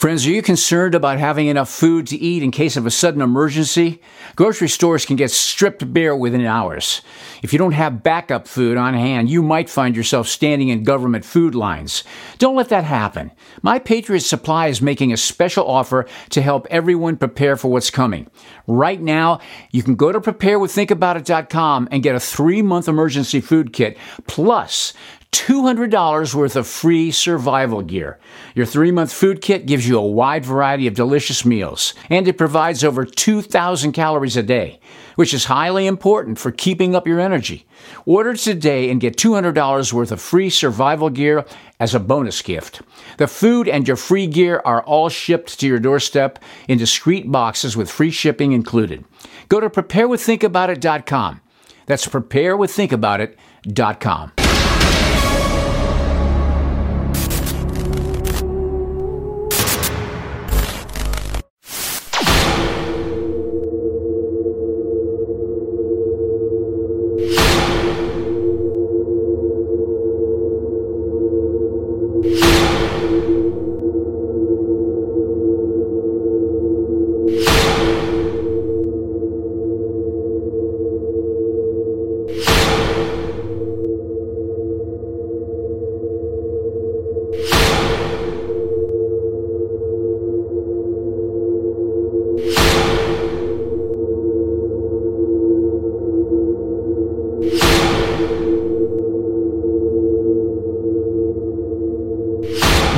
Friends, are you concerned about having enough food to eat in case of a sudden emergency? Grocery stores can get stripped bare within hours. If you don't have backup food on hand, you might find yourself standing in government food lines. Don't let that happen. My Patriot Supply is making a special offer to help everyone prepare for what's coming. Right now, you can go to preparewiththinkaboutit.com and get a 3-month emergency food kit, plus $200 worth of free survival gear. Your 3-month food kit gives you a wide variety of delicious meals, and it provides over 2,000 calories a day, which is highly important for keeping up your energy. Order today and get $200 worth of free survival gear as a bonus gift. The food and your free gear are all shipped to your doorstep in discreet boxes with free shipping included. Go to preparewiththinkaboutit.com. That's preparewiththinkaboutit.com.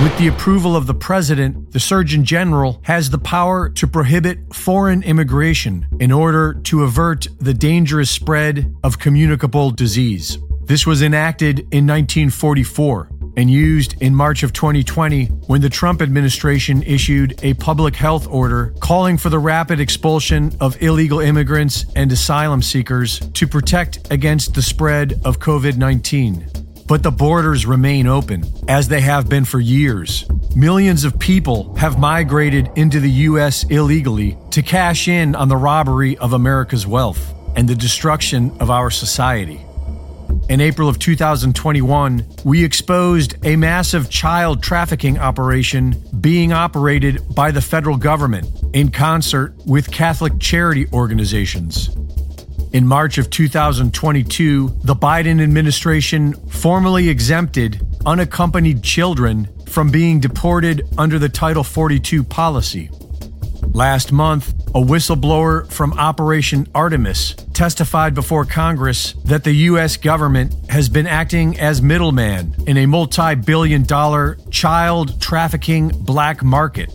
With the approval of the president, the Surgeon General has the power to prohibit foreign immigration in order to avert the dangerous spread of communicable disease. This was enacted in 1944 and used in March of 2020 when the Trump administration issued a public health order calling for the rapid expulsion of illegal immigrants and asylum seekers to protect against the spread of COVID-19. But the borders remain open, as they have been for years. Millions of people have migrated into the U.S. illegally to cash in on the robbery of America's wealth and the destruction of our society. In April of 2021, we exposed a massive child trafficking operation being operated by the federal government in concert with Catholic charity organizations. In March of 2022, the Biden administration formally exempted unaccompanied children from being deported under the Title 42 policy. Last month, a whistleblower from Operation Artemis testified before Congress that the U.S. government has been acting as middleman in a multi-billion-dollar child trafficking black market.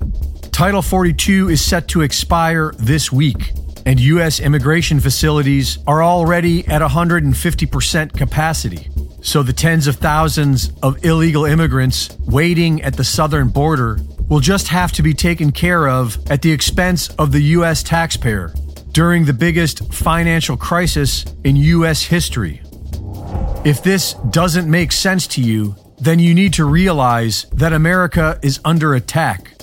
Title 42 is set to expire this week, and U.S. immigration facilities are already at 150% capacity. So the tens of thousands of illegal immigrants waiting at the southern border will just have to be taken care of at the expense of the U.S. taxpayer during the biggest financial crisis in U.S. history. If this doesn't make sense to you, then you need to realize that America is under attack.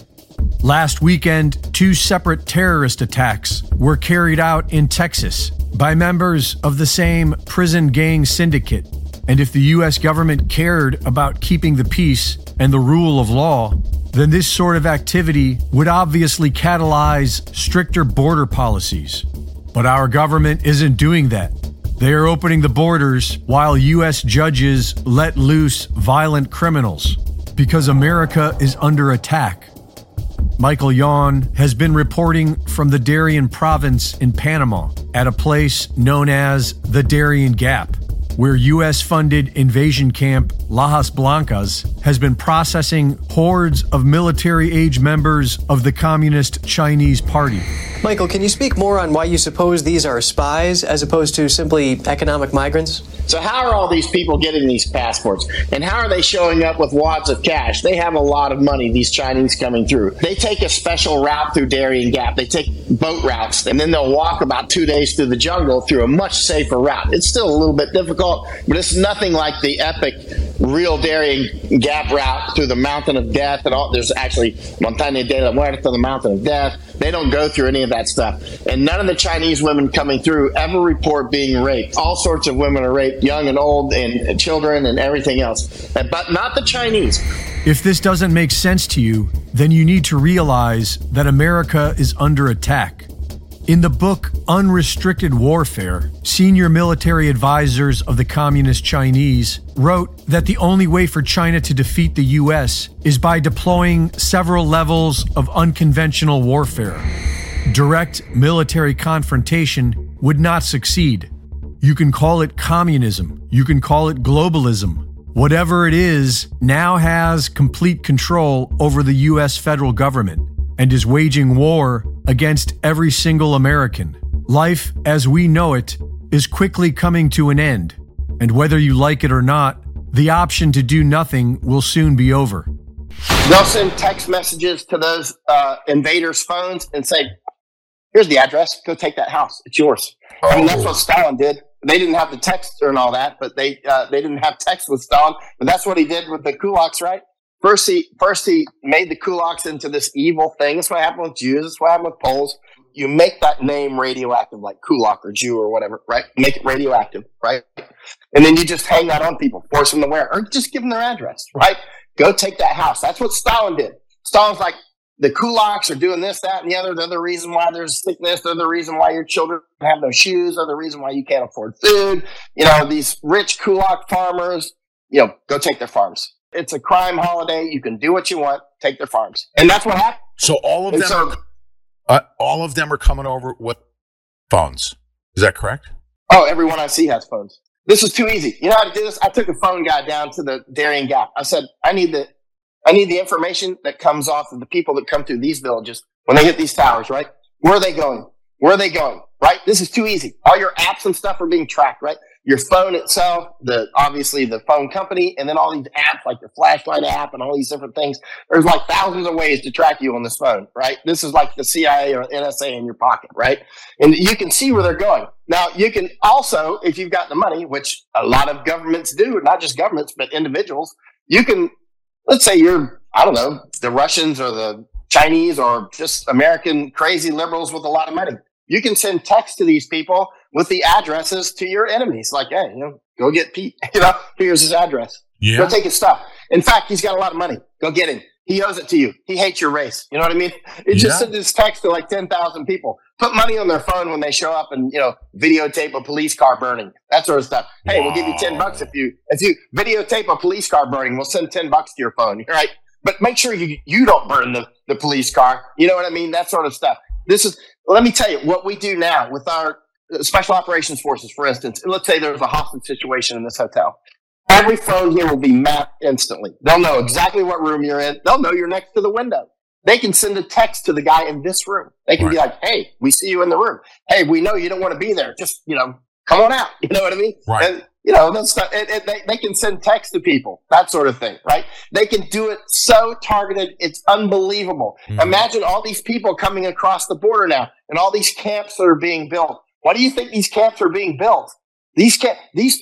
Last weekend, 2 separate terrorist attacks were carried out in Texas by members of the same prison gang syndicate. And if the U.S. government cared about keeping the peace and the rule of law, then this sort of activity would obviously catalyze stricter border policies. But our government isn't doing that. They are opening the borders while U.S. judges let loose violent criminals because America is under attack. Michael Yon has been reporting from the Darien Province in Panama at a place known as the Darien Gap, where U.S.-funded invasion camp Lajas Blancas has been processing hordes of military-age members of the Communist Chinese Party. Michael, can you speak more on why you suppose these are spies as opposed to simply economic migrants? So how are all these people getting these passports? And how are they showing up with wads of cash? They have a lot of money, these Chinese coming through. They take a special route through Darien Gap. They take boat routes, and then they'll walk about 2 days through the jungle through a much safer route. It's still a little bit difficult, but it's nothing like the epic real Darien Gap route through the Mountain of Death. And all. There's actually Montana de la Muerte, the Mountain of Death. They don't go through any of that stuff. And none of the Chinese women coming through ever report being raped. All sorts of women are raped, young and old and children and everything else. But not the Chinese. If this doesn't make sense to you, then you need to realize that America is under attack. In the book Unrestricted Warfare, senior military advisors of the Communist Chinese wrote that the only way for China to defeat the US is by deploying several levels of unconventional warfare. Direct military confrontation would not succeed. You can call it communism, you can call it globalism. Whatever it is, now has complete control over the US federal government and is waging war against every single American. Life as we know it is quickly coming to an end, and whether you like it or not, the option to do nothing will soon be over. They'll send text messages to those invaders' phones and say, here's the address, go take that house, it's yours. I mean, that's what Stalin did. They didn't have the text and all that, but they didn't have text with Stalin, but that's what he did with the Kulaks, right? First he made the Kulaks into this evil thing. That's what happened with Jews. That's what happened with Poles. You make that name radioactive, like Kulak or Jew or whatever, right? Make it radioactive, right? And then you just hang that on people, force them to wear it, or just give them their address, right? Go take that house. That's what Stalin did. Stalin's like, the Kulaks are doing this, that, and the other. They're the reason why there's sickness. They're the reason why your children have no shoes. They're the reason why you can't afford food. You know, these rich Kulak farmers, you know, go take their farms. It's a crime holiday. You can do what you want. Take their farms. And that's what happened. So all of them are coming over with phones. Is that correct? Oh, everyone I see has phones. This is too easy. You know how to do this? I took a phone guy down to the Darien Gap. I said, I need the information that comes off of the people that come through these villages when they hit these towers, right? Where are they going? Where are they going? Right? This is too easy. All your apps and stuff are being tracked, right? Your phone itself, obviously the phone company, and then all these apps like the flashlight app and all these different things. There's like thousands of ways to track you on this phone, right? This is like the CIA or NSA in your pocket, right? And you can see where they're going. Now, you can also, if you've got the money, which a lot of governments do, not just governments, but individuals, you can, let's say you're, I don't know, the Russians or the Chinese or just American crazy liberals with a lot of money. You can send text to these people with the addresses to your enemies. Like, hey, you know, go get Pete. You know, here's his address. Yeah. Go take his stuff. In fact, he's got a lot of money. Go get him. He owes it to you. He hates your race. You know what I mean? It just sent this text to like 10,000 people. Put money on their phone when they show up and, you know, videotape a police car burning. That sort of stuff. Hey, we'll give you $10 if you videotape a police car burning. We'll send $10 to your phone, right? But make sure you don't burn the police car. You know what I mean? That sort of stuff. This is, let me tell you, what we do now with our Special Operations Forces, for instance. Let's say there's a hostage situation in this hotel. Every phone here will be mapped instantly. They'll know exactly what room you're in. They'll know you're next to the window. They can send a text to the guy in this room. They can be like, hey, we see you in the room. Hey, we know you don't want to be there. Just, you know, come on out. You know what I mean? Right. And, you know, that's not, they can send text to people, that sort of thing, right? They can do it so targeted, it's unbelievable. Mm-hmm. Imagine all these people coming across the border now and all these camps that are being built. Why do you think these camps are being built? These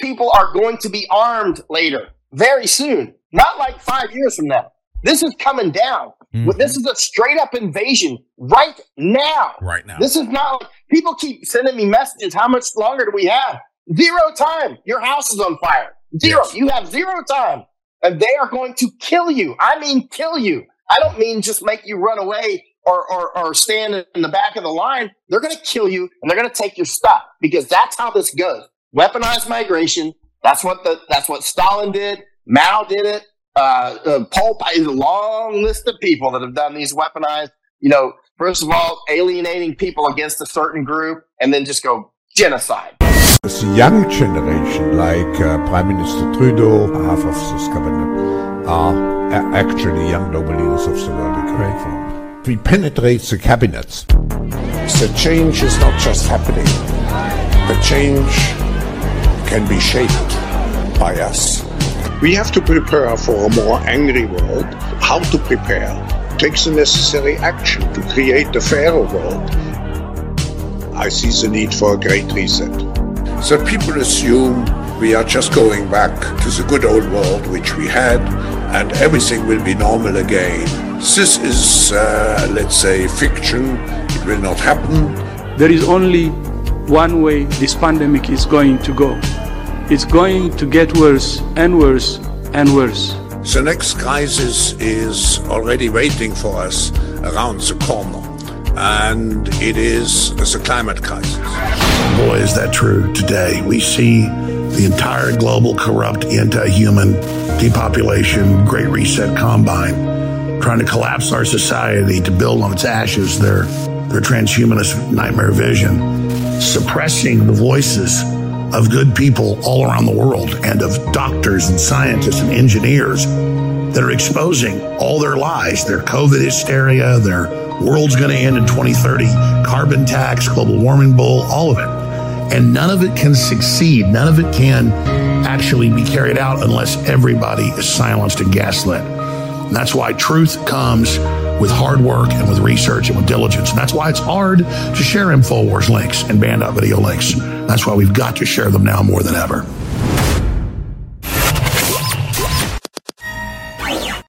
people are going to be armed later, very soon, not like 5 years from now. This is coming down. Mm-hmm. This is a straight-up invasion right now. Right now. This is not like people keep sending me messages. How much longer do we have? 0 time. Your house is on fire. 0. Yes. You have 0 time. And they are going to kill you. I mean kill you. I don't mean just make you run away or stand in the back of the line. They're going to kill you, and they're going to take your stuff because that's how this goes. Weaponized migration. That's what Stalin did. Mao did it. Pol Pot, a long list of people that have done these weaponized, you know, first of all, alienating people against a certain group and then just go genocide. It's a young generation like Prime Minister Trudeau, half of this cabinet are actually young noble leaders of the world economy. We penetrate the cabinets. The change is not just happening. The change can be shaped by us. We have to prepare for a more angry world. How to prepare? Take the necessary action to create a fairer world. I see the need for a great reset. So people assume we are just going back to the good old world which we had and everything will be normal again. This is, let's say, fiction. It will not happen. There is only one way this pandemic is going to go. It's going to get worse and worse and worse. The next crisis is already waiting for us around the corner, and it is the climate crisis. Boy, is that true today. We see the entire global corrupt, anti-human depopulation, Great Reset Combine, trying to collapse our society to build on its ashes, their transhumanist nightmare vision, suppressing the voices of good people all around the world and of doctors and scientists and engineers that are exposing all their lies, their COVID hysteria, their world's going to end in 2030, carbon tax, global warming bull, all of it. And none of it can succeed. None of it can actually be carried out unless everybody is silenced and gaslit. And that's why truth comes with hard work and with research and with diligence. And that's why it's hard to share InfoWars links and Banned.video links. That's why we've got to share them now more than ever.